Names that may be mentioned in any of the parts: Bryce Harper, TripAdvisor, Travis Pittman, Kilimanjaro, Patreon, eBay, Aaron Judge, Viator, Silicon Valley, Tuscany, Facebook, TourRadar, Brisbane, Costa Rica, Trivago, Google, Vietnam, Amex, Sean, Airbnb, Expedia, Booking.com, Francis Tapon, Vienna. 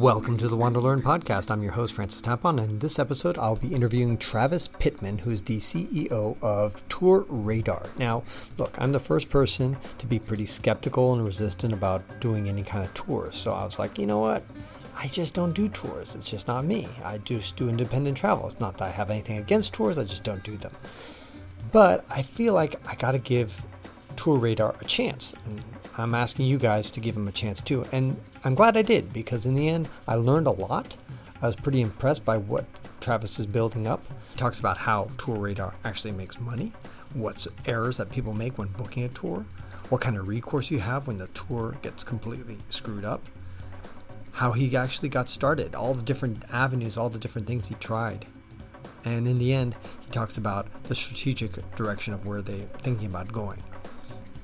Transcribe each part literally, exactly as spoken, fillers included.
Welcome to the Wanderlearn podcast. I'm your host, Francis Tapon, and in this episode, I'll be interviewing Travis Pittman, who is the C E O of TourRadar. Now, look, I'm the first person to be pretty skeptical and resistant about doing any kind of tours, so I was like, you know what? I just don't do tours. It's just not me. I just do independent travel. It's not that I have anything against tours. I just don't do them. But I feel like I got to give TourRadar a chance. And I'm asking you guys to give him a chance too. And I'm glad I did, because in the end, I learned a lot. I was pretty impressed by what Travis is building up. He talks about how TourRadar actually makes money, what's errors that people make when booking a tour, what kind of recourse you have when the tour gets completely screwed up, how he actually got started, all the different avenues, all the different things he tried. And in the end, he talks about the strategic direction of where they're thinking about going.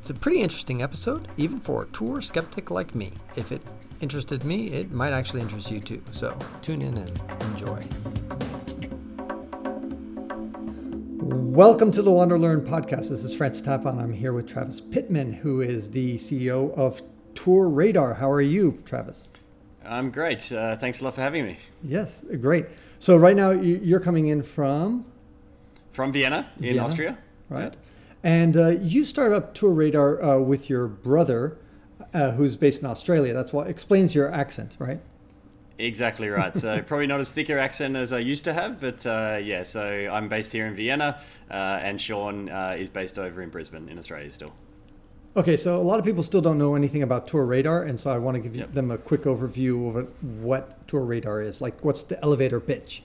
It's a pretty interesting episode, even for a tour skeptic like me. If it interested me, it might actually interest you too. So tune in and enjoy. Welcome to the Wanderlearn podcast. This is Francis Tapon. I'm here with Travis Pittman, who is the C E O of TourRadar. How are you, Travis? I'm great. Uh, thanks a lot for having me. Yes, great. So right now you're coming in from? From Vienna in Vienna, Austria. Right. Yeah. And uh, you started up TourRadar uh, with your brother, uh, who's based in Australia. That's what explains your accent, right? Exactly right. So probably not as thick an accent as I used to have, but uh, yeah, so I'm based here in Vienna uh, and Sean uh, is based over in Brisbane in Australia still. Okay, so a lot of people still don't know anything about TourRadar, and so I want to give yep. them a quick overview of what TourRadar is. Like, what's the elevator pitch?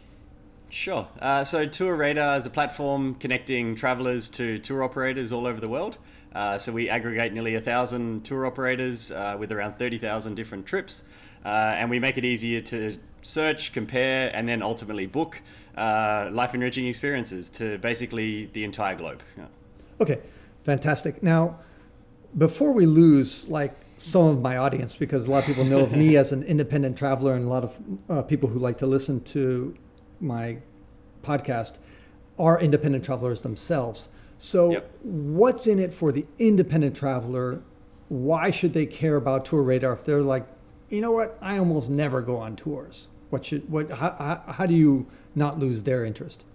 Sure. Uh, so TourRadar is a platform connecting travelers to tour operators all over the world. Uh, so we aggregate nearly one thousand tour operators uh, with around thirty thousand different trips, uh, and we make it easier to search, compare, and then ultimately book uh, life-enriching experiences to basically the entire globe. Yeah. Okay, fantastic. Now, before we lose like some of my audience, because a lot of people know of me as an independent traveler and a lot of uh, people who like to listen to my podcast are independent travelers themselves. So yep. what's in it for the independent traveler? Why should they care about TourRadar if they're like, you know what, I almost never go on tours? What should, what, how, how, how do you not lose their interest?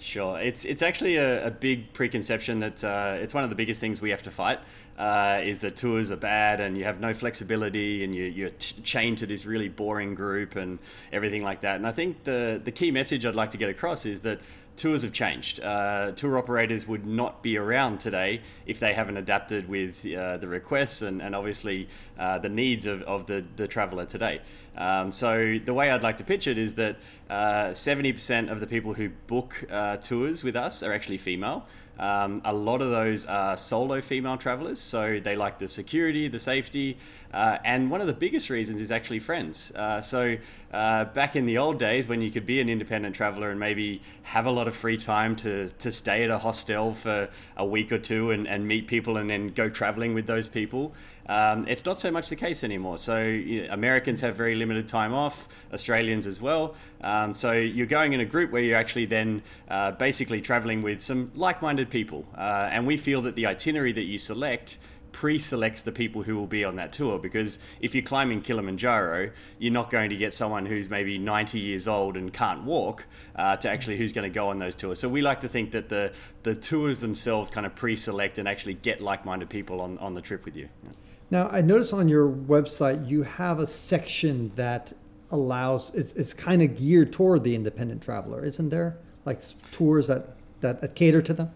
Sure. It's it's actually a, a big preconception that uh, it's one of the biggest things we have to fight uh, is that tours are bad and you have no flexibility and you, you're t- chained to this really boring group and everything like that. And I think the, the key message I'd like to get across is that tours have changed. Uh, tour operators would not be around today if they haven't adapted with uh, the requests and, and obviously uh, the needs of, of the, the traveler today. Um, so the way I'd like to pitch it is that uh, seventy percent of the people who book uh, tours with us are actually female. Um, a lot of those are solo female travelers, so they like the security, the safety, uh, and one of the biggest reasons is actually friends. Uh, so uh, back in the old days when you could be an independent traveler and maybe have a lot of free time to, to stay at a hostel for a week or two and, and meet people and then go traveling with those people, um, it's not so much the case anymore. So you know, Americans have very limited time off, Australians as well. Um, so you're going in a group where you're actually then uh, basically traveling with some like-minded people uh, and we feel that the itinerary that you select pre-selects the people who will be on that tour, because if you're climbing Kilimanjaro, you're not going to get someone who's maybe ninety years old and can't walk uh, to actually who's going to go on those tours. So we like to think that the the tours themselves kind of pre-select and actually get like-minded people on, on the trip with you. Yeah. Now I notice on your website you have a section that allows, it's, it's kind of geared toward the independent traveler, isn't there? Like tours that, that, that cater to them?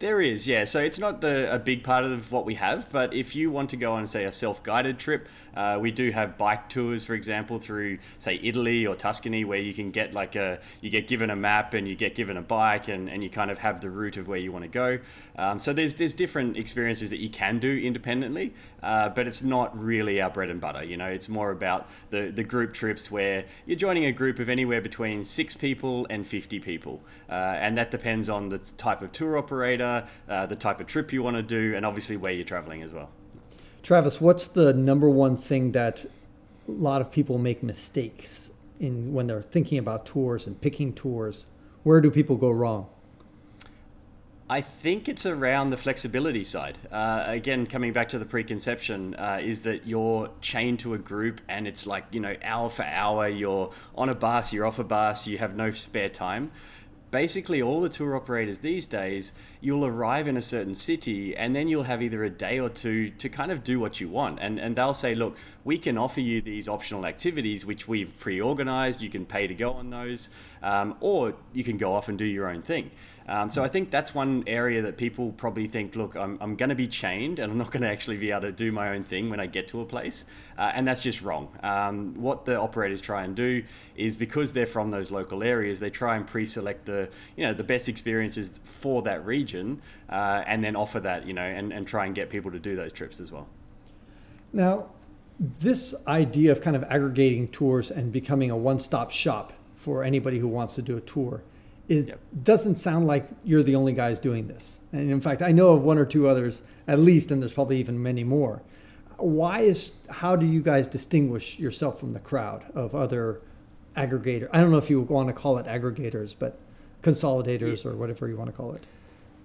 There is, yeah. So it's not the, a big part of what we have, but if you want to go on, say, a self-guided trip, uh, we do have bike tours, for example, through, say, Italy or Tuscany, where you can get like a, you get given a map and you get given a bike and, and you kind of have the route of where you want to go. Um, so there's there's different experiences that you can do independently, uh, but it's not really our bread and butter. You know, it's more about the, the group trips where you're joining a group of anywhere between six people and fifty people. Uh, and that depends on the type of tour operator, Uh, the type of trip you want to do, and obviously where you're traveling as well. Travis, what's the number one thing that a lot of people make mistakes in when they're thinking about tours and picking tours? Where do people go wrong? I think it's around the flexibility side. Uh, again, coming back to the preconception, uh, is that you're chained to a group and it's like, you know, hour for hour, you're on a bus, you're off a bus, you have no spare time. Basically, all the tour operators these days, you'll arrive in a certain city and then you'll have either a day or two to kind of do what you want. And and they'll say, look, we can offer you these optional activities, which we've pre-organized. You can pay to go on those, um, or you can go off and do your own thing. Um, so I think that's one area that people probably think, look, I'm, I'm going to be chained and I'm not going to actually be able to do my own thing when I get to a place. Uh, and that's just wrong. Um, what the operators try and do is, because they're from those local areas, they try and pre-select the you know, the best experiences for that region, uh, and then offer that, you know, and, and try and get people to do those trips as well. Now, this idea of kind of aggregating tours and becoming a one-stop shop for anybody who wants to do a tour, it yep. doesn't sound like you're the only guys doing this. And in fact, I know of one or two others at least, and there's probably even many more. Why is, how do you guys distinguish yourself from the crowd of other aggregators? I don't know if you want to call it aggregators, but consolidators, or whatever you want to call it.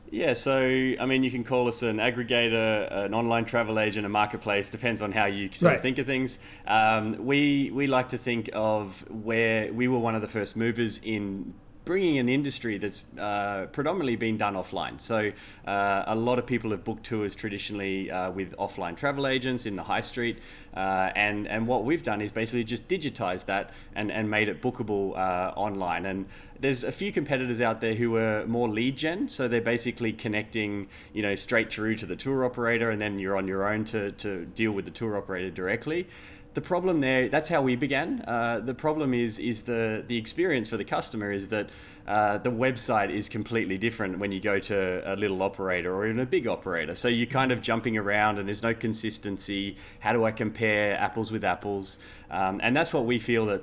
Yeah, so I mean, you can call us an aggregator, an online travel agent, a marketplace, depends on how you sort right. of think of things. Um, we we like to think of where we were one of the first movers in bringing an industry that's uh, predominantly been done offline. So uh, a lot of people have booked tours traditionally uh, with offline travel agents in the high street. Uh, and, and what we've done is basically just digitized that and, and made it bookable uh, online. And there's a few competitors out there who are more lead gen. So they're basically connecting, you know, straight through to the tour operator, and then you're on your own to, to deal with the tour operator directly. The problem there, that's how we began. Uh, the problem is is the, the experience for the customer is that uh, the website is completely different when you go to a little operator or even a big operator. So you're kind of jumping around and there's no consistency. How do I compare apples with apples? Um, and that's what we feel that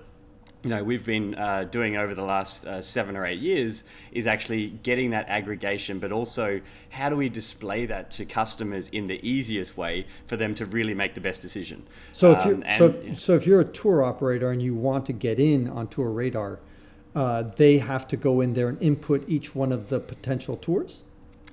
you know, we've been uh, doing over the last uh, seven or eight years is actually getting that aggregation, but also how do we display that to customers in the easiest way for them to really make the best decision. So if, um, and, so, so if you're a tour operator and you want to get in on TourRadar, uh, they have to go in there and input each one of the potential tours?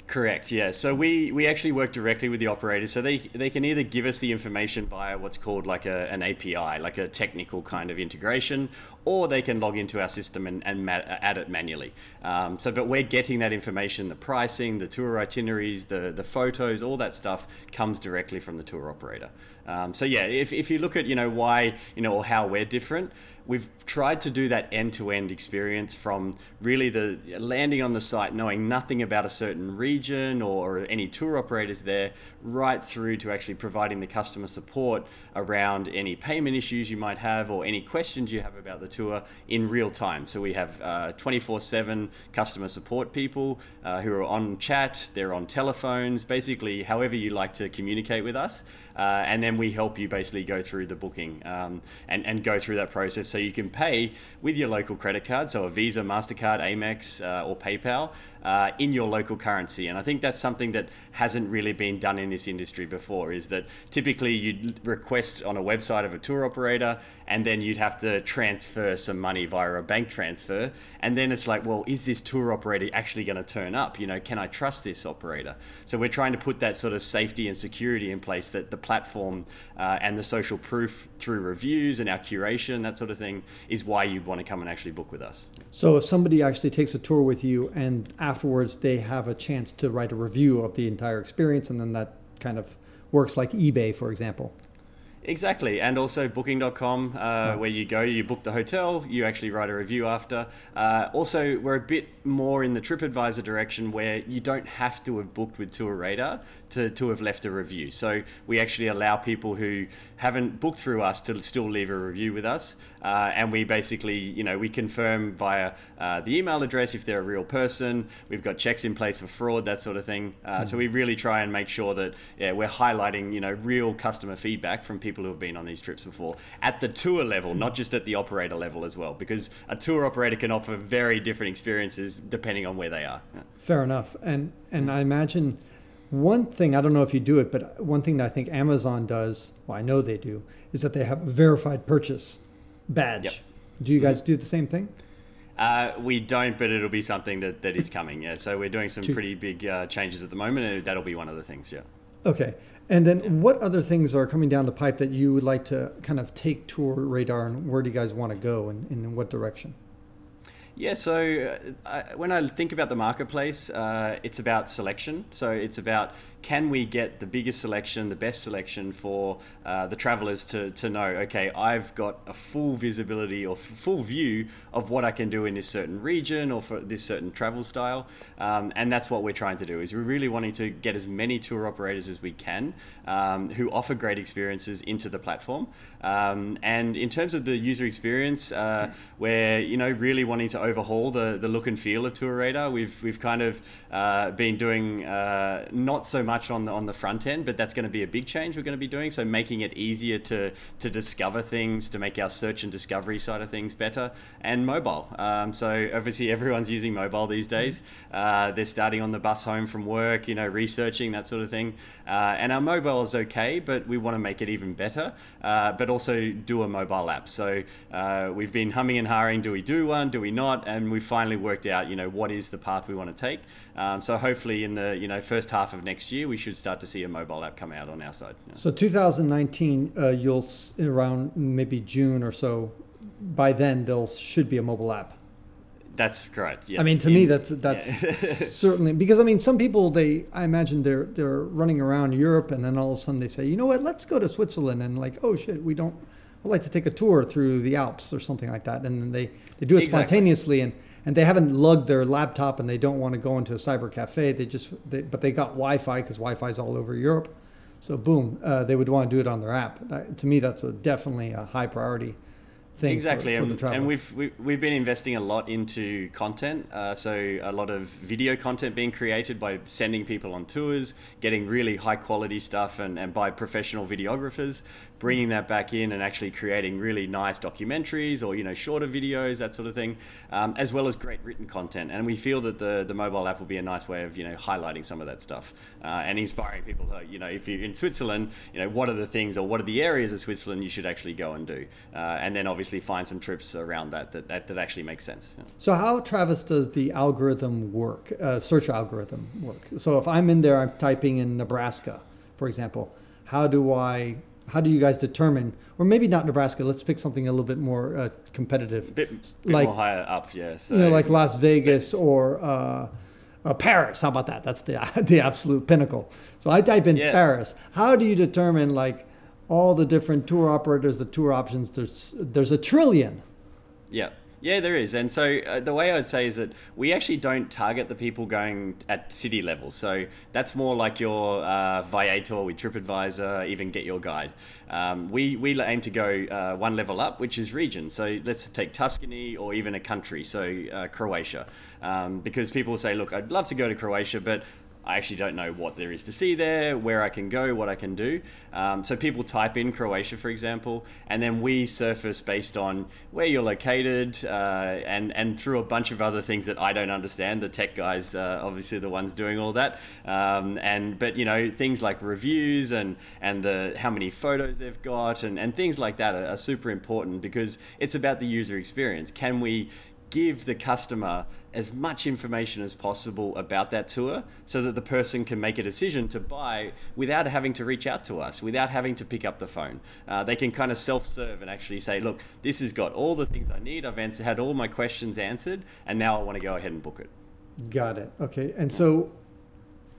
Correct. Yeah. So we, we actually work directly with the operators. So they, they can either give us the information via what's called like a, an A P I, like a technical kind of integration, or they can log into our system and, and ma- add it manually. Um, so, but we're getting that information, the pricing, the tour itineraries, the, the photos, all that stuff comes directly from the tour operator. Um, so yeah, if, if you look at, you know, why, you know, or how we're different, we've tried to do that end-to-end experience from really the landing on the site, knowing nothing about a certain region or any tour operators there, right through to actually providing the customer support around any payment issues you might have or any questions you have about the tour in real time. So we have uh, twenty-four seven customer support people uh, who are on chat, they're on telephones, basically however you like to communicate with us. Uh, and then we help you basically go through the booking um, and, and go through that process. So you can pay with your local credit card, so a Visa, MasterCard, Amex, uh, or PayPal, uh, in your local currency. And I think that's something that hasn't really been done in this industry before, is that typically you'd request on a website of a tour operator, and then you'd have to transfer some money via a bank transfer. And then it's like, well, is this tour operator actually going to turn up? You know, can I trust this operator? So we're trying to put that sort of safety and security in place, that the platform uh, and the social proof through reviews and our curation, that sort of thing, Thing is why you'd want to come and actually book with us. So if somebody actually takes a tour with you and afterwards they have a chance to write a review of the entire experience, and then that kind of works like eBay, for example. Exactly. And also Booking dot com, uh, right. where you go, you book the hotel, you actually write a review after. Uh, also, we're a bit more in the TripAdvisor direction, where you don't have to have booked with TourRadar to, to have left a review. So we actually allow people who haven't booked through us to still leave a review with us. Uh, and we basically, you know, we confirm via uh, the email address if they're a real person. We've got checks in place for fraud, that sort of thing. Uh, mm-hmm. So we really try and make sure that yeah, we're highlighting, you know, real customer feedback from people who have been on these trips before at the tour level, not just at the operator level as well, because a tour operator can offer very different experiences depending on where they are. Yeah. Fair enough. And and I imagine one thing, I don't know if you do it, but one thing that I think Amazon does, well, I know they do, is that they have a verified purchase badge. Yep. Do you guys mm-hmm. do the same thing? Uh, we don't, but it'll be something that, that is coming. Yeah. So we're doing some pretty big uh, changes at the moment, and that'll be one of the things. Yeah. Okay. And then yeah. what other things are coming down the pipe that you would like to kind of take TourRadar, and where do you guys want to go, and, and in what direction? Yeah, so uh, when I think about the marketplace, uh, it's about selection. So it's about, can we get the biggest selection, the best selection for uh, the travelers to, to know, okay, I've got a full visibility or f- full view of what I can do in this certain region or for this certain travel style. Um, and that's what we're trying to do, is we're really wanting to get as many tour operators as we can um, who offer great experiences into the platform. Um, and in terms of the user experience, uh, we're, you know, really wanting to overhaul the, the look and feel of TourRadar. We've we've kind of uh, been doing uh, not so much on the on the front end, but that's going to be a big change we're going to be doing. So making it easier to to discover things, to make our search and discovery side of things better, and mobile. Um, so obviously everyone's using mobile these days. Uh, they're starting on the bus home from work, you know, researching that sort of thing. Uh, and our mobile is okay, but we want to make it even better. Uh, but also do a mobile app. So uh, we've been humming and hawing. Do we do one? Do we not? And we finally worked out, you know, what is the path we want to take. Um, so hopefully in the, you know, first half of next year, we should start to see a mobile app come out on our side. Yeah. So two thousand nineteen, uh, you'll around maybe June or so. By then, there should be a mobile app. That's correct. Yeah. I mean, to in, me, that's that's yeah. certainly, because I mean, some people, they I imagine they're they're running around Europe, and then all of a sudden they say, you know what, let's go to Switzerland, and like, oh shit, we don't. I'd like to take a tour through the Alps or something like that. And they, they do it exactly. spontaneously, and, and they haven't lugged their laptop, and they don't want to go into a cyber cafe. They just, they, but they got Wi-Fi, because Wi-Fi is all over Europe. So boom, uh, they would want to do it on their app. That, to me, that's a, definitely a high priority. Exactly, for, for and, and we've we, we've been investing a lot into content, uh, so a lot of video content being created by sending people on tours, getting really high quality stuff, and, and by professional videographers, bringing that back in and actually creating really nice documentaries, or, you know, shorter videos, that sort of thing, um, as well as great written content. And we feel that the, the mobile app will be a nice way of, you know, highlighting some of that stuff uh, and inspiring people to, you know, if you're in Switzerland, you know, what are the things, or what are the areas of Switzerland you should actually go and do, uh, and then obviously find some trips around that that, that, that actually makes sense. Yeah. So how, Travis, does the algorithm work, uh, search algorithm work? So if I'm in there, I'm typing in Nebraska, for example, how do I, how do you guys determine, or maybe not Nebraska, let's pick something a little bit more uh, competitive. Bit, bit like, more higher up, yeah. So, you know, like Las Vegas or uh, uh, Paris, how about that? That's the, the absolute pinnacle. So I type in yeah. Paris. How do you determine, like, all the different tour operators, the tour options? There's there's a trillion. Yeah. Yeah, there is. And so uh, the way I'd say is that we actually don't target the people going at city level. So that's more like your uh, Viator with TripAdvisor, even GetYourGuide. Um, we, we aim to go uh, one level up, which is region. So let's take Tuscany or even a country, so uh, Croatia. Um, because people say, look, I'd love to go to Croatia, but I actually don't know what there is to see there, where I can go, what I can do. Um, so people type in Croatia, for example, and then we surface based on where you're located uh, and, and through a bunch of other things that I don't understand. The tech guys, uh, obviously the ones doing all that. Um, and But, you know, things like reviews and, and the how many photos they've got and, and things like that are, are super important, because it's about the user experience. Can we give the customer as much information as possible about that tour, so that the person can make a decision to buy without having to reach out to us, without having to pick up the phone? Uh, they can kind of self-serve and actually say, look, this has got all the things I need. I've answered, had all my questions answered, and now I want to go ahead and book it. Got it. Okay. And so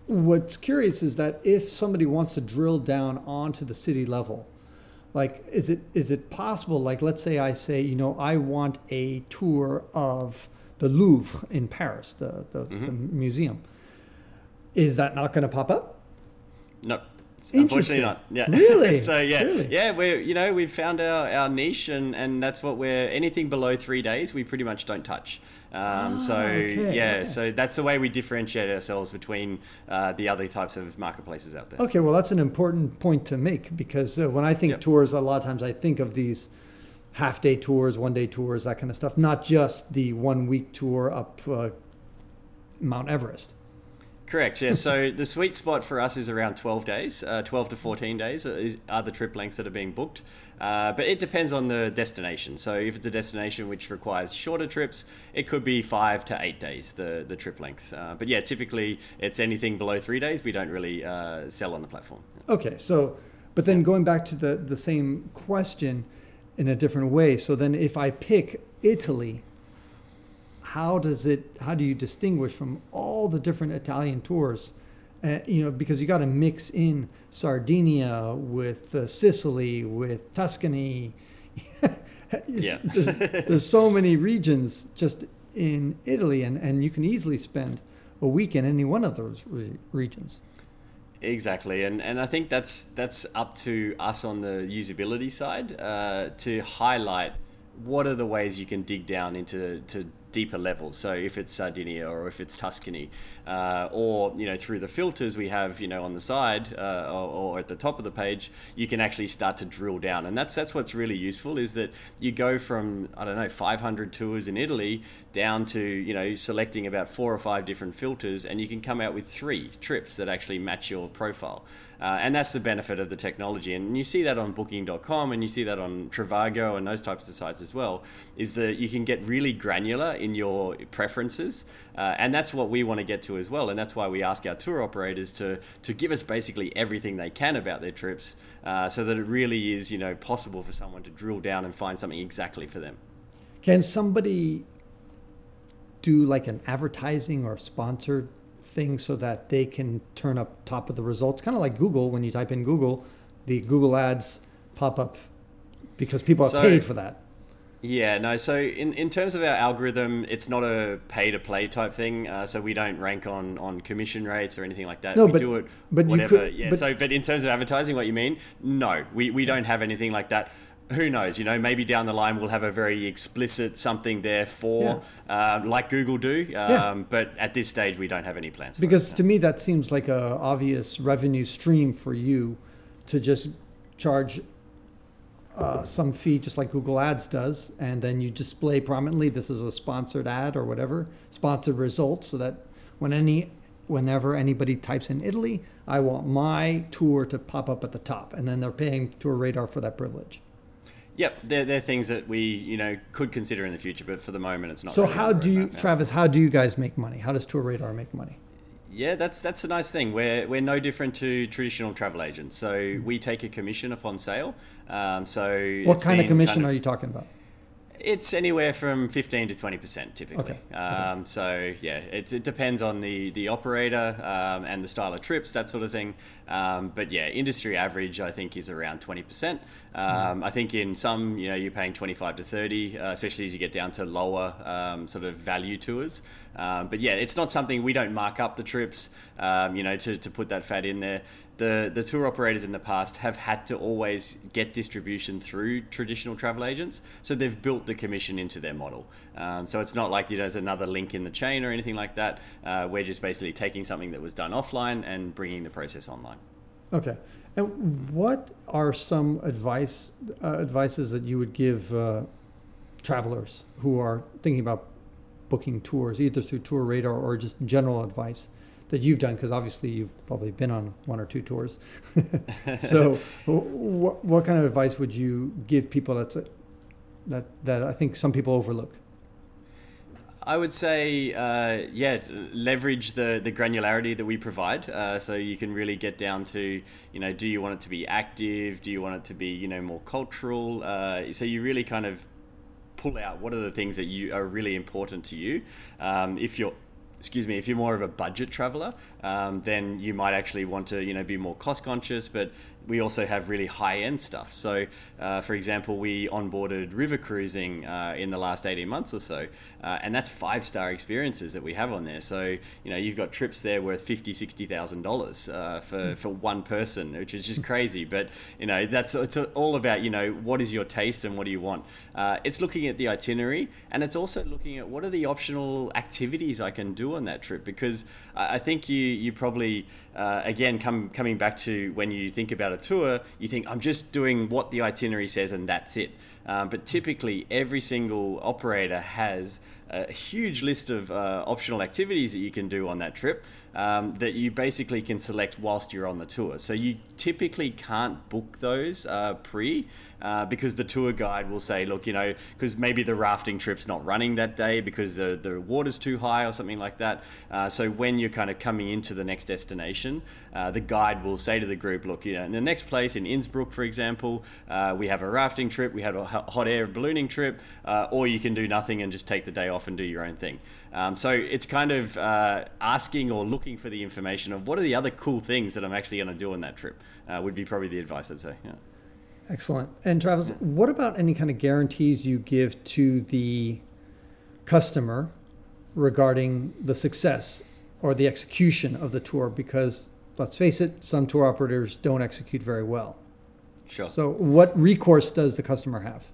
what's curious is that if somebody wants to drill down onto the city level, like, is it is it possible, like, let's say I say, you know, I want a tour of the Louvre in Paris, the, the, mm-hmm. the museum. Is that not going to pop up? No. Unfortunately not. Yeah. Really? so yeah, really? yeah, we you know we've found our, our niche, and, and that's what we're anything below three days we pretty much don't touch. Um, ah, so okay, yeah, okay. so that's the way we differentiate ourselves between uh, the other types of marketplaces out there. Okay, well that's an important point to make, because uh, when I think yep. tours, a lot of times I think of these half day tours, one day tours, that kind of stuff, not just the one week tour up uh, Mount Everest. Correct, yeah. So the sweet spot for us is around twelve days, uh, twelve to fourteen days is, are the trip lengths that are being booked. Uh, but it depends on the destination. So if it's a destination which requires shorter trips, it could be five to eight days, the, the trip length. Uh, but yeah, typically it's anything below three days. We don't really uh, sell on the platform. Okay, so, but then going back to the, the same question in a different way. So then if I pick Italy, how does it, how do you distinguish from all the different Italian tours? Uh, you know, because you got to mix in Sardinia with uh, Sicily, with Tuscany. Yeah. there's, there's so many regions just in Italy, and, and you can easily spend a week in any one of those re- regions. Exactly, and and I think that's that's up to us on the usability side uh, to highlight what are the ways you can dig down into to deeper levels. So if it's Sardinia or if it's Tuscany, uh, or you know through the filters we have you know on the side uh, or, or at the top of the page, you can actually start to drill down, and that's that's what's really useful is that you go from I don't know five hundred tours in Italy down to you know selecting about four or five different filters, and you can come out with three trips that actually match your profile. Uh, and that's the benefit of the technology. And you see that on Booking dot com and you see that on Trivago and those types of sites as well, is that you can get really granular in your preferences. Uh, and that's what we want to get to as well. And that's why we ask our tour operators to to give us basically everything they can about their trips uh, so that it really is, you know, possible for someone to drill down and find something exactly for them. Can somebody do like an advertising or sponsored thing so that they can turn up top of the results, kind of like Google? When you type in Google, the Google ads pop up because people are so, paid for that. Yeah, no, so in, in terms of our algorithm, it's not a pay-to-play type thing, uh, so we don't rank on, on commission rates or anything like that. No, we but, do it but whatever. You could, yeah, but, so, but in terms of advertising, what you mean, no, we, we don't have anything like that. Who knows, you know, maybe down the line we'll have a very explicit something there for, yeah. uh, like Google do, um, yeah. But at this stage we don't have any plans for it. Because to me that seems like an obvious revenue stream for you to just charge uh, some fee just like Google Ads does, and then you display prominently this is a sponsored ad or whatever, sponsored results, so that when any, whenever anybody types in Italy, I want my tour to pop up at the top, and then they're paying TourRadar for that privilege. Yep, they're, they're things that we, you know, could consider in the future, but for the moment it's not. So really how do you, Travis, how do you guys make money? How does TourRadar make money? Yeah, that's that's the nice thing. We're, we're no different to traditional travel agents. So we take a commission upon sale. Um, so what kind of commission kind of, are you talking about? It's anywhere from fifteen to twenty percent typically. Okay. Um, okay. So yeah, it's, it depends on the, the operator um, and the style of trips, that sort of thing. Um, but yeah, industry average, I think, is around twenty percent. Um, I think in some, you know, you're paying twenty-five to thirty, uh, especially as you get down to lower um, sort of value tours. Um, but yeah, it's not something, we don't mark up the trips, um, you know, to, to put that fat in there. The the tour operators in the past have had to always get distribution through traditional travel agents, so they've built the commission into their model. Um, so it's not like you know, there's another link in the chain or anything like that. Uh, we're just basically taking something that was done offline and bringing the process online. Okay. And what are some advice uh, advices that you would give uh, travelers who are thinking about booking tours, either through TourRadar or just general advice that you've done? Because obviously you've probably been on one or two tours. So what, what kind of advice would you give people that's a, that that I think some people overlook? I would say, uh, yeah, leverage the, the granularity that we provide. Uh, so you can really get down to, you know, do you want it to be active? Do you want it to be, you know, more cultural? Uh, so you really kind of pull out what are the things that you are really important to you. Um, if you're Excuse me, if you're more of a budget traveler, um, then you might actually want to, you know, be more cost conscious, but we also have really high end stuff. So, uh, for example, we onboarded river cruising uh, in the last eighteen months or so, uh, and that's five star experiences that we have on there. So, you know, you've got trips there worth fifty thousand dollars, sixty thousand dollars uh, for, mm. for one person, which is just crazy. But, you know, that's it's all about, you know, what is your taste and what do you want? Uh, it's looking at the itinerary, and it's also looking at what are the optional activities I can do on that trip, because I think you you probably uh, again come coming back to when you think about a tour, you think I'm just doing what the itinerary says and that's it. Um, but typically, every single operator has a huge list of uh, optional activities that you can do on that trip um, that you basically can select whilst you're on the tour. So you typically can't book those uh, pre uh, because the tour guide will say, look, you know, because maybe the rafting trip's not running that day because the, the water's too high or something like that. Uh, so when you're kind of coming into the next destination, uh, the guide will say to the group, look, you know, in the next place in Innsbruck, for example, uh, we have a rafting trip, we have a hot air ballooning trip, uh, or you can do nothing and just take the day off and do your own thing. Um, so it's kind of uh, asking or looking for the information of what are the other cool things that I'm actually going to do on that trip uh, would be probably the advice I'd say. Yeah. Excellent. And Travis, what about any kind of guarantees you give to the customer regarding the success or the execution of the tour? Because let's face it, some tour operators don't execute very well. Sure. So what recourse does the customer have?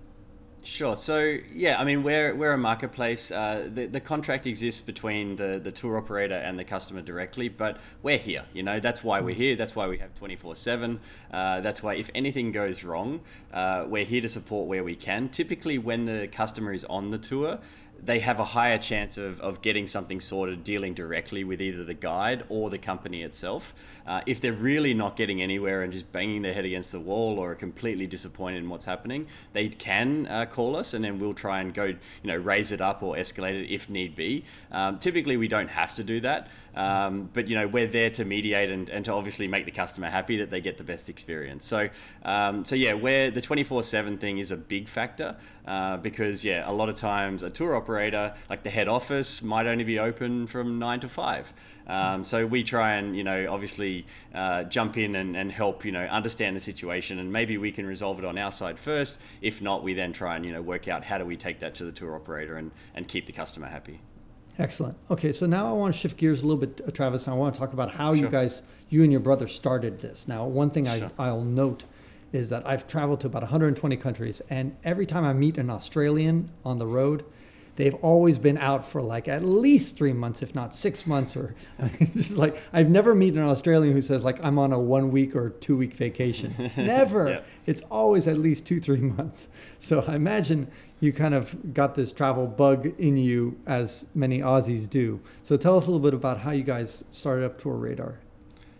Sure. So, yeah, I mean, we're we're a marketplace. Uh, the, the contract exists between the, the tour operator and the customer directly, but we're here. You know, that's why we're here. That's why we have twenty-four seven. Uh, that's why if anything goes wrong, uh, we're here to support where we can. Typically, when the customer is on the tour, they have a higher chance of, of getting something sorted, dealing directly with either the guide or the company itself. Uh, if they're really not getting anywhere and just banging their head against the wall or are completely disappointed in what's happening, they can uh, call us and then we'll try and go, you know, raise it up or escalate it if need be. Um, typically, we don't have to do that. Um, but, you know, we're there to mediate and, and to obviously make the customer happy that they get the best experience. So, um, so yeah, where the twenty-four seven thing is a big factor uh, because, yeah, a lot of times a tour operator, like the head office, might only be open from nine to five. Um, so we try and, you know, obviously uh, jump in and, and help, you know, understand the situation, and maybe we can resolve it on our side first. If not, we then try and, you know, work out how do we take that to the tour operator and, and keep the customer happy. Excellent. Okay, so now I want to shift gears a little bit, Travis, and I want to talk about how sure. you guys, you and your brother started this. Now, one thing sure. I, I'll note is that I've traveled to about one hundred twenty countries, and every time I meet an Australian on the road, they've always been out for like at least three months, if not six months. Or I mean, just like I've never met an Australian who says like I'm on a one week or two week vacation. Never. Yep. It's always at least two, three months. So I imagine you kind of got this travel bug in you, as many Aussies do. So tell us a little bit about how you guys started up TourRadar.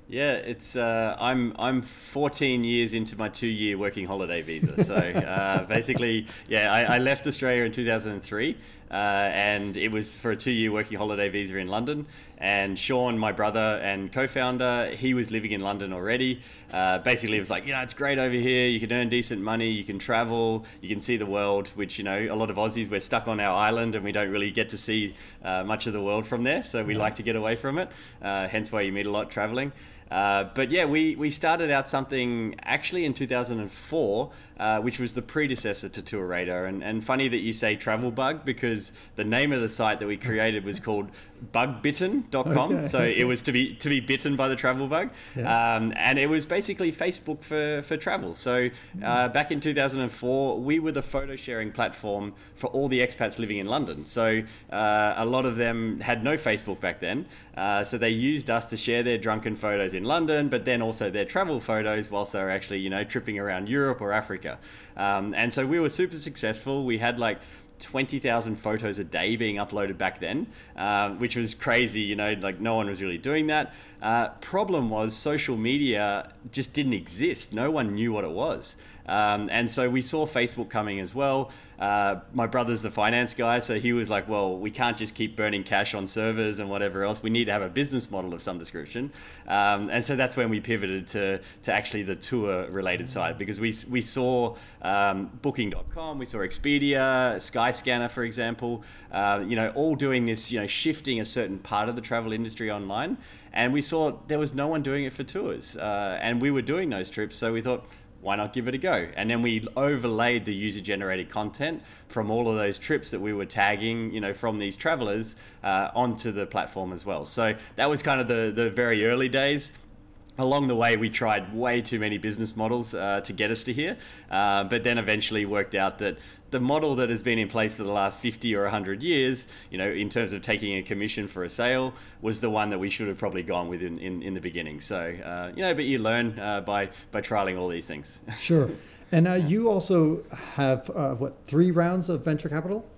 Yeah, it's uh, I'm I'm fourteen years into my two-year working holiday visa. So uh, basically, yeah, I, I left Australia in two thousand three, uh, and it was for a two-year working holiday visa in London. And Sean, my brother and co-founder, he was living in London already. Uh, basically, it was like, you know, it's great over here. You can earn decent money. You can travel. You can see the world, which, you know, a lot of Aussies, we're stuck on our island and we don't really get to see uh, much of the world from there. So we yeah. like to get away from it. Uh, hence why you meet a lot traveling. Uh, but yeah, we, we started out something actually in two thousand four, uh, which was the predecessor to TourRadar. And, and funny that you say travel bug, because the name of the site that we created was called bug bitten dot com. Okay. So it was to be to be bitten by the travel bug. Yeah. Um, and it was basically Facebook for, for travel. So uh, back in two thousand four, we were the photo sharing platform for all the expats living in London. So uh, a lot of them had no Facebook back then. Uh, so they used us to share their drunken photos in in London, but then also their travel photos whilst they were actually, you know, tripping around Europe or Africa. Um, and so we were super successful. We had like twenty thousand photos a day being uploaded back then, uh, which was crazy, you know, like no one was really doing that. Uh, problem was social media just didn't exist. No one knew what it was. Um, and so we saw Facebook coming as well. Uh, my brother's the finance guy, so he was like, well, we can't just keep burning cash on servers and whatever else. We need to have a business model of some description. Um, and so that's when we pivoted to to actually the tour-related side, because we we saw um, Booking dot com, we saw Expedia, Skyscanner, for example, uh, you know, all doing this, you know, shifting a certain part of the travel industry online. And we saw there was no one doing it for tours. Uh, and we were doing those trips, so we thought, why not give it a go? And then we overlaid the user-generated content from all of those trips that we were tagging, you know, from these travelers uh, onto the platform as well. So that was kind of the, the very early days. Along the way, we tried way too many business models uh, to get us to here, uh, but then eventually worked out that the model that has been in place for the last fifty or one hundred years, you know, in terms of taking a commission for a sale, was the one that we should have probably gone with in, in, in the beginning. So, uh, you know, but you learn uh, by by trialing all these things. Sure. And uh, yeah. you also have, uh, what, three rounds of venture capital?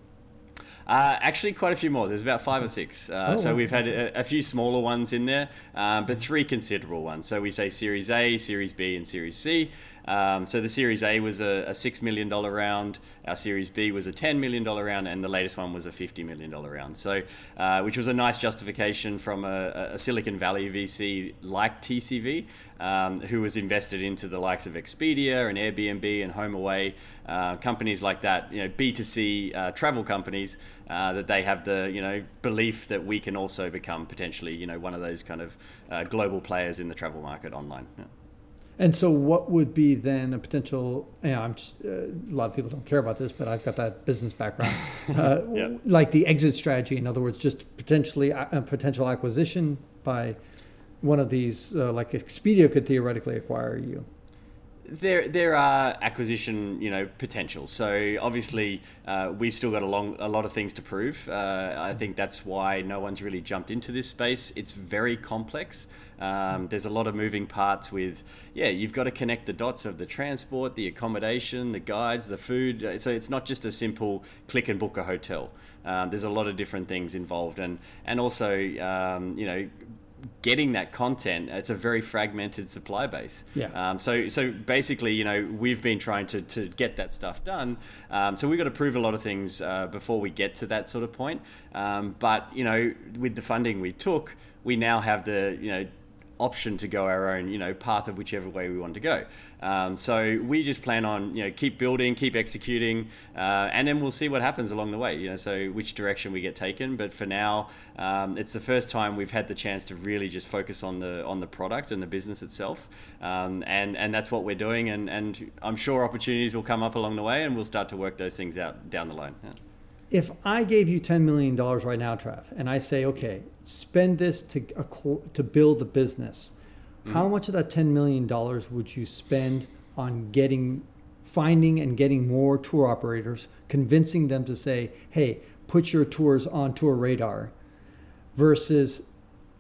Uh, actually, quite a few more. There's about five or six. Uh, oh, so wow. we've had a, a few smaller ones in there, um, but three considerable ones. So we say Series A, Series B, and Series C. Um, so the Series A was a, a six million dollars round. Our Series B was a ten million dollars round, and the latest one was a fifty million dollars round. So, uh, which was a nice justification from a, a Silicon Valley V C like T C V, um, who was invested into the likes of Expedia and Airbnb and HomeAway, uh, companies like that, you know, B two C uh, travel companies. Uh, that they have the, you know, belief that we can also become potentially, you know, one of those kind of uh, global players in the travel market online. Yeah. And so what would be then a potential, you know, I'm just, uh, a lot of people don't care about this, but I've got that business background, uh, yeah. like the exit strategy. In other words, just potentially a potential acquisition by one of these, uh, like Expedia could theoretically acquire you. There, there are acquisition, you know, potentials. So obviously, uh, we've still got a long, a lot of things to prove. Uh, I think that's why no one's really jumped into this space. It's very complex. Um, there's a lot of moving parts with, yeah, you've got to connect the dots of the transport, the accommodation, the guides, the food. So it's not just a simple click and book a hotel. Um, there's a lot of different things involved, and and also, um, you know. Getting that content, it's a very fragmented supply base. Yeah. Um, so so basically, you know, we've been trying to, to get that stuff done. Um, so we've got to prove a lot of things uh, before we get to that sort of point. Um, but, you know, with the funding we took, we now have the, you know, option to go our own, you know, path of whichever way we want to go. Um, so we just plan on, you know, keep building, keep executing, uh, and then we'll see what happens along the way, you know, so which direction we get taken. But for now, um, it's the first time we've had the chance to really just focus on the on the product and the business itself. Um, and, and that's what we're doing. And, and I'm sure opportunities will come up along the way and we'll start to work those things out down the line. Yeah. If I gave you ten million dollars right now, Trav, and I say, okay, spend this to to build the business, mm-hmm. how much of that ten million dollars would you spend on getting, finding and getting more tour operators, convincing them to say, hey, put your tours on TourRadar, versus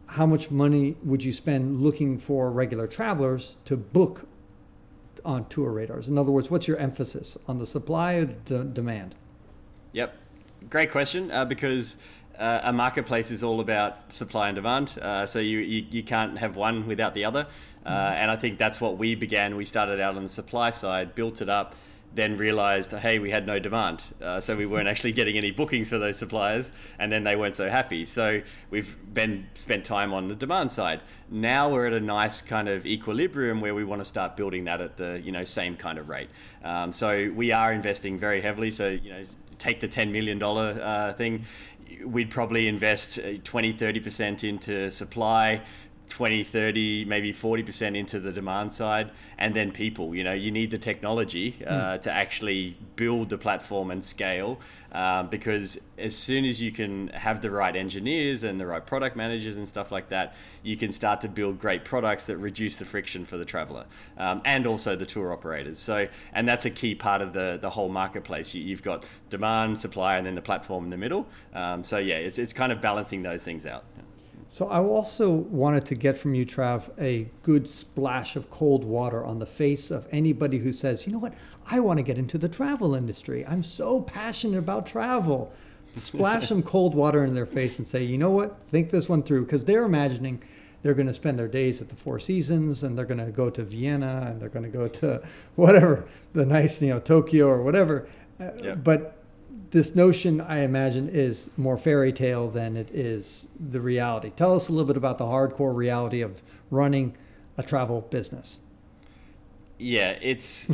how much money would you spend looking for regular travelers to book on TourRadar? In other words, what's your emphasis on the supply or the demand? Yep. Great question, uh, because uh, a marketplace is all about supply and demand. Uh, so you, you, you can't have one without the other. Uh, mm-hmm. And I think that's what we began. We started out on the supply side, built it up, then realized, hey, we had no demand. Uh, so we weren't actually getting any bookings for those suppliers, and then they weren't so happy. So we've been spent time on the demand side. Now we're at a nice kind of equilibrium where we want to start building that at the, you know, same kind of rate. Um, so we are investing very heavily. So, you know, take the ten million dollars uh, thing, we'd probably invest twenty, thirty percent into supply, twenty, thirty, maybe forty percent into the demand side, and then people. You know, you need the technology uh, mm. to actually build the platform and scale, uh, because as soon as you can have the right engineers and the right product managers and stuff like that, you can start to build great products that reduce the friction for the traveler, um, and also the tour operators. So, and that's a key part of the the whole marketplace. You, you've got demand, supply, and then the platform in the middle. Um, so yeah, it's it's kind of balancing those things out. Yeah. So I also wanted to get from you, Trav, a good splash of cold water on the face of anybody who says, you know what, I want to get into the travel industry. I'm so passionate about travel. Splash some cold water in their face and say, you know what, think this one through. Because they're imagining they're going to spend their days at the Four Seasons, and they're going to go to Vienna, and they're going to go to whatever, the nice, you know, Tokyo or whatever. Yeah. But this notion, I imagine, is more fairy tale than it is the reality. Tell us a little bit about the hardcore reality of running a travel business. Yeah, it's...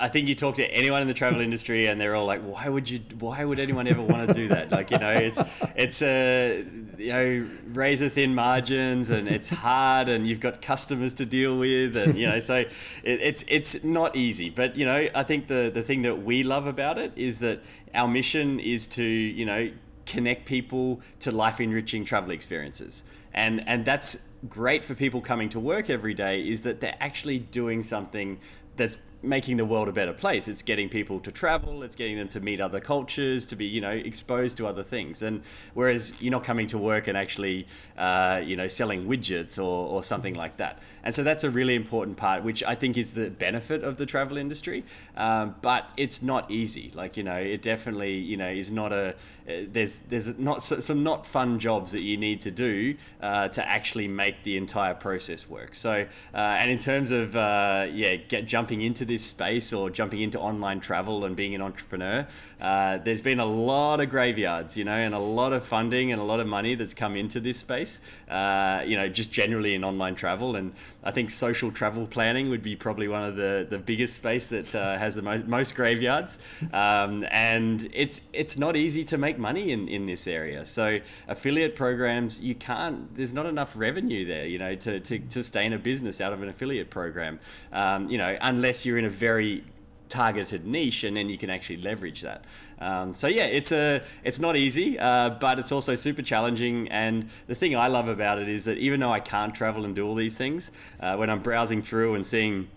I think you talk to anyone in the travel industry and they're all like, why would you, why would anyone ever want to do that? Like, you know, it's, it's a, you know, razor thin margins, and it's hard, and you've got customers to deal with. And, you know, so it, it's, it's not easy, but, you know, I think the, the thing that we love about it is that our mission is to, you know, connect people to life enriching travel experiences. And, and that's great for people coming to work every day, is that they're actually doing something that's making the world a better place. It's getting people to travel, it's getting them to meet other cultures, to be, you know, exposed to other things. And whereas you're not coming to work and actually, uh, you know, selling widgets or, or something like that. And so that's a really important part, which I think is the benefit of the travel industry. Um, but it's not easy. Like, you know, it definitely, you know, is not a, there's, there's not some not fun jobs that you need to do uh, to actually make the entire process work. So, uh, and in terms of, uh, yeah, get jumping into this space or jumping into online travel and being an entrepreneur, uh, there's been a lot of graveyards, you know, and a lot of funding and a lot of money that's come into this space, uh, you know, just generally in online travel. And I think social travel planning would be probably one of the, the biggest space that uh, has the most, most graveyards. Um, and it's it's not easy to make money in, in this area. So affiliate programs, you can't, there's not enough revenue there, you know, to, to, to sustain a business out of an affiliate program, um, you know, unless you're in a very targeted niche, and then you can actually leverage that. Um, so yeah, it's a it's not easy, uh, but it's also super challenging. And the thing I love about it is that even though I can't travel and do all these things, uh, when I'm browsing through and seeing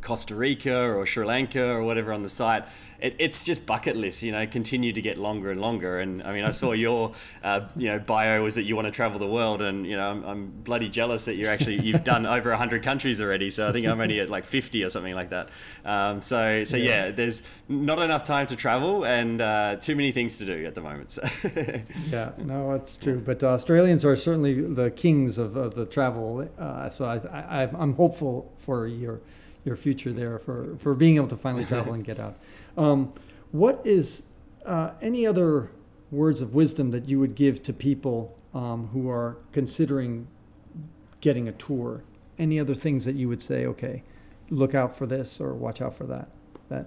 Costa Rica or Sri Lanka or whatever on the site, It, it's just bucket lists, you know, continue to get longer and longer. And I mean, I saw your, uh, you know, bio was that you want to travel the world, and, you know, I'm, I'm bloody jealous that you're actually, you've done over a hundred countries already. So I think I'm only at like fifty or something like that. Um, so, so yeah. yeah, there's not enough time to travel and uh, too many things to do at the moment. So. yeah, no, it's true. But uh, Australians are certainly the kings of, of the travel. Uh, so I, I, I'm hopeful for your your future there for, for being able to finally travel and get out. Um, what is uh, any other words of wisdom that you would give to people um, who are considering getting a tour? Any other things that you would say, okay, look out for this or watch out for that, that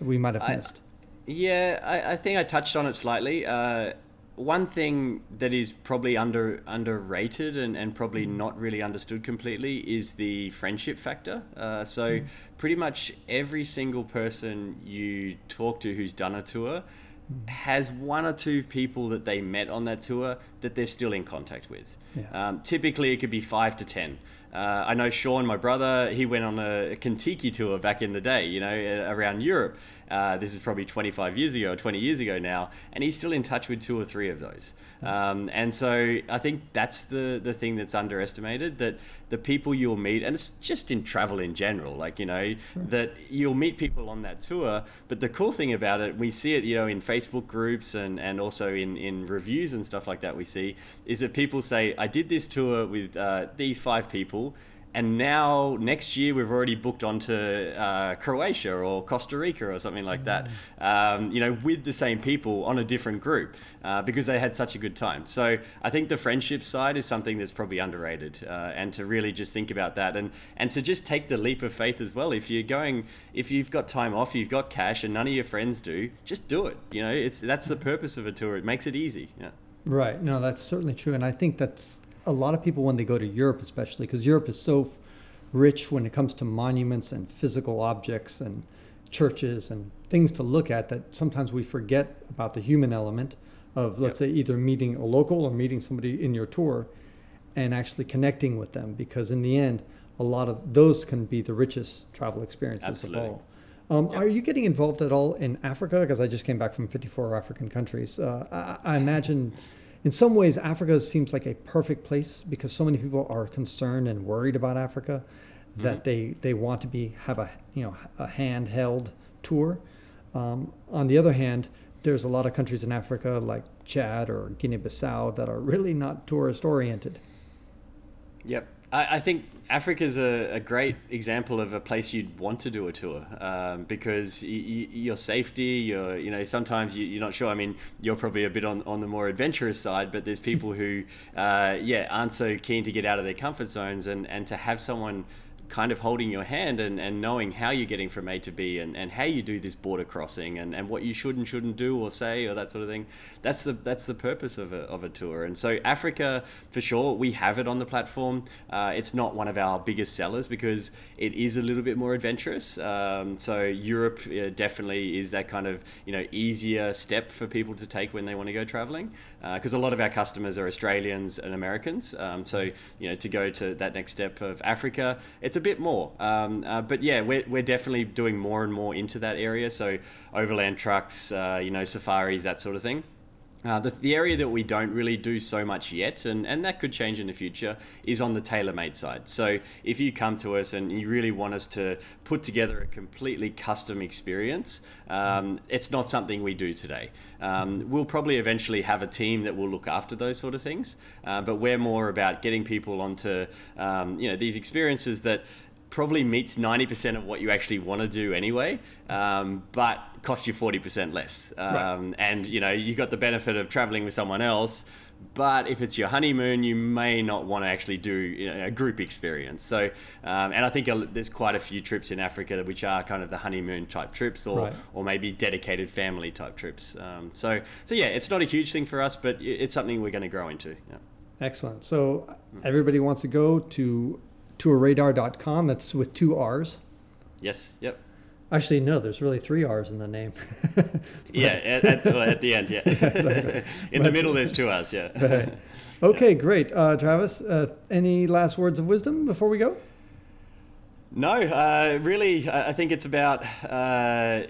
we might have missed? I, yeah, I, I think I touched on it slightly. Uh, One thing that is probably under underrated and, and probably not really understood completely is the friendship factor. Uh, so mm. pretty much every single person you talk to who's done a tour mm. has one or two people that they met on that tour that they're still in contact with. Yeah. Um, typically, it could be five to ten. Uh, I know Sean, my brother, he went on a Kentucky tour back in the day, you know, around Europe. Uh, this is probably twenty-five years ago, or twenty years ago now, and he's still in touch with two or three of those. Um, and so I think that's the, the thing that's underestimated, that the people you'll meet, and it's just in travel in general, like, you know, sure. that you'll meet people on that tour. But the cool thing about it, we see it, you know, in Facebook groups and, and also in, in reviews and stuff like that we see, is that people say, I did this tour with uh, these five people, and now next year we've already booked onto uh, Croatia or Costa Rica or something like that, um, you know, with the same people on a different group uh, because they had such a good time. So I think the friendship side is something that's probably underrated, uh, and to really just think about that and, and to just take the leap of faith as well. If you're going, if you've got time off, you've got cash and none of your friends do, just do it. You know, it's that's the purpose of a tour. It makes it easy. Yeah. Right. No, that's certainly true. And I think that's, a lot of people when they go to Europe, especially because Europe is so rich when it comes to monuments and physical objects and churches and things to look at, that sometimes we forget about the human element of, let's yep. say, either meeting a local or meeting somebody in your tour and actually connecting with them, because in the end, a lot of those can be the richest travel experiences Absolutely. Of all. Um, yep. Are you getting involved at all in Africa? Because I just came back from fifty-four African countries. Uh, I, I imagine... In some ways, Africa seems like a perfect place because so many people are concerned and worried about Africa that mm-hmm. they, they want to be have a you know a handheld tour. Um, on the other hand, there's a lot of countries in Africa like Chad or Guinea-Bissau that are really not tourist oriented. Yep. I think Africa is a, a great example of a place you'd want to do a tour um, because y- y- your safety, your, you know, sometimes you, you're not sure. I mean, you're probably a bit on, on the more adventurous side, but there's people who, uh, yeah, aren't so keen to get out of their comfort zones, and, and to have someone kind of holding your hand and, and knowing how you're getting from A to B and, and how you do this border crossing and, and what you should and shouldn't do or say or that sort of thing. That's the that's the purpose of a, of a tour. And so Africa, for sure, we have it on the platform. Uh, it's not one of our biggest sellers because it is a little bit more adventurous. Um, so Europe uh, definitely is that kind of, you know, easier step for people to take when they want to go traveling, because uh, a lot of our customers are Australians and Americans. Um, so, you know, to go to that next step of Africa, it's it's a bit more. Um, uh, but yeah, we're we're definitely doing more and more into that area. So overland trucks, uh, you know, safaris, that sort of thing. Uh, the, the area that we don't really do so much yet, and, and that could change in the future, is on the tailor-made side. So if you come to us and you really want us to put together a completely custom experience, um, it's not something we do today. Um, we'll probably eventually have a team that will look after those sort of things, uh, but we're more about getting people onto um, you know, these experiences that probably meets ninety percent of what you actually want to do anyway, um, but costs you forty percent less. Um, right. And, you know, you got the benefit of traveling with someone else, but if it's your honeymoon, you may not want to actually do, you know, a group experience. So, um, and I think there's quite a few trips in Africa which are kind of the honeymoon type trips, or, right. or maybe dedicated family type trips. Um, so, so yeah, it's not a huge thing for us, but it's something we're going to grow into. Yeah. Excellent. So everybody wants to go to Tour Radar dot com. That's with two R's. Yes. Yep. Actually, no, there's really three R's in the name. but, yeah. At, at, well, at the end. Yeah. yeah exactly. in but, the middle, there's two R's. Yeah. But, okay. Yeah. Great. Uh, Travis, uh, any last words of wisdom before we go? No, uh, really, I think it's about uh,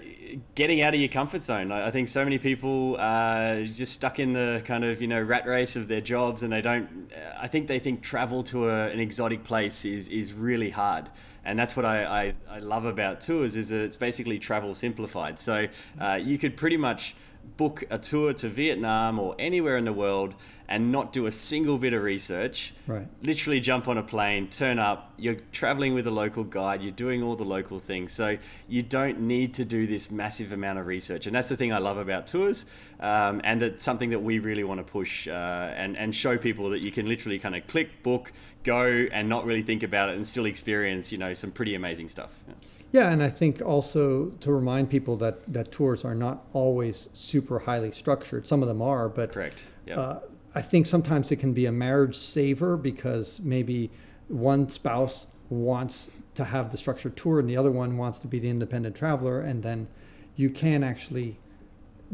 getting out of your comfort zone. I think so many people are just stuck in the kind of, you know, rat race of their jobs, and they don't, I think they think travel to a, an exotic place is, is really hard. And that's what I, I, I love about tours, is that it's basically travel simplified. So uh, you could pretty much book a tour to Vietnam or anywhere in the world and not do a single bit of research. Right. Literally jump on a plane, turn up, you're traveling with a local guide, you're doing all the local things. So you don't need to do this massive amount of research. And that's the thing I love about tours. Um, and that's something that we really want to push uh, and, and show people, that you can literally kind of click, book, go, and not really think about it and still experience, you know, some pretty amazing stuff. Yeah. Yeah, and I think also to remind people that, that tours are not always super highly structured. Some of them are, but Correct. Yep. uh, I think sometimes it can be a marriage saver, because maybe one spouse wants to have the structured tour and the other one wants to be the independent traveler, and then you can actually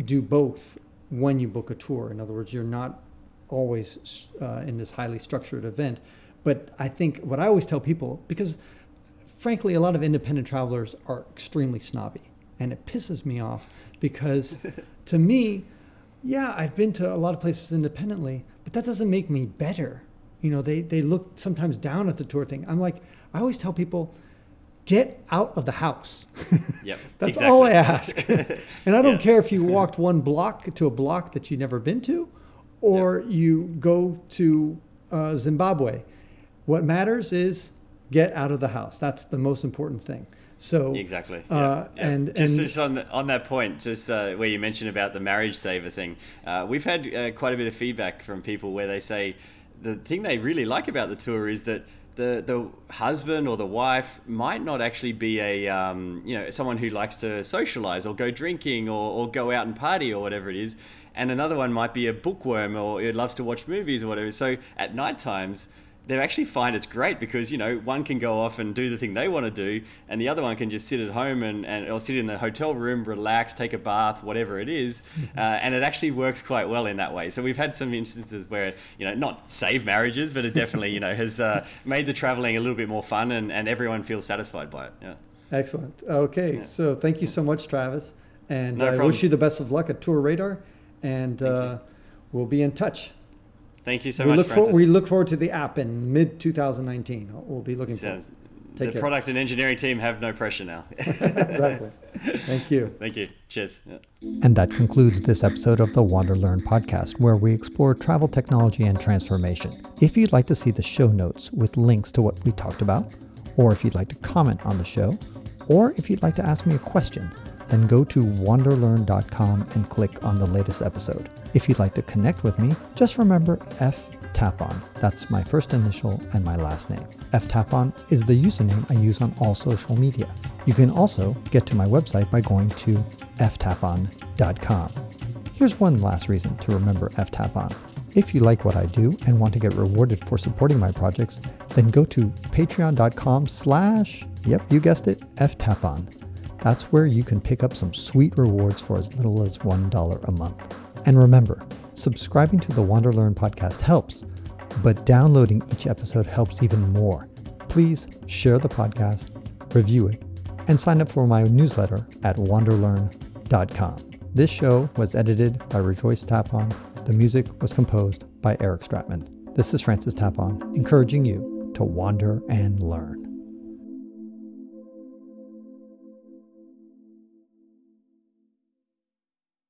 do both when you book a tour. In other words, you're not always uh, in this highly structured event. But I think what I always tell people, because frankly, a lot of independent travelers are extremely snobby, and it pisses me off, because to me, yeah, I've been to a lot of places independently, but that doesn't make me better. You know, they, they look sometimes down at the tour thing. I'm like, I always tell people, get out of the house. Yep, That's exactly. all I ask. And I don't yeah. care if you walked one block to a block that you've never been to, or yep. you go to uh, Zimbabwe. What matters is get out of the house. That's the most important thing. So exactly. Yeah, uh, yeah. And just, and, just on on that point, just uh, where you mentioned about the marriage saver thing, uh, we've had uh, quite a bit of feedback from people where they say the thing they really like about the tour is that the the husband or the wife might not actually be a um, you know, someone who likes to socialize or go drinking or, or go out and party or whatever it is, and another one might be a bookworm or loves to watch movies or whatever. So at night times, they actually find it's great, because, you know, one can go off and do the thing they want to do, and the other one can just sit at home and, and or sit in the hotel room, relax, take a bath, whatever it is. Uh, and it actually works quite well in that way. So we've had some instances where, you know, not save marriages, but it definitely, you know, has uh, made the traveling a little bit more fun, and, and everyone feels satisfied by it. Yeah. Excellent. Okay. Yeah. So thank you so much, Travis. And no I problem. wish you the best of luck at Tour Radar. And uh, we'll be in touch. Thank you so we much, Francis. For, we look forward to the app in mid twenty nineteen. We'll be looking so for it. Take the care. Product and engineering team have no pressure now. Exactly. Thank you. Thank you. Cheers. Yeah. And that concludes this episode of the Wanderlearn podcast, where we explore travel technology and transformation. If you'd like to see the show notes with links to what we talked about, or if you'd like to comment on the show, or if you'd like to ask me a question, then go to wanderlearn dot com and click on the latest episode. If you'd like to connect with me, just remember F. Tapon. That's my first initial and my last name. F. Tapon is the username I use on all social media. You can also get to my website by going to f tapon dot com. Here's one last reason to remember F. Tapon. If you like what I do and want to get rewarded for supporting my projects, then go to patreon dot com slash, yep, you guessed it, F. Tapon. That's where you can pick up some sweet rewards for as little as one dollar a month. And remember, subscribing to the Wanderlearn podcast helps, but downloading each episode helps even more. Please share the podcast, review it, and sign up for my newsletter at wanderlearn dot com. This show was edited by Rejoice Tapon. The music was composed by Eric Stratman. This is Francis Tapon, encouraging you to wander and learn.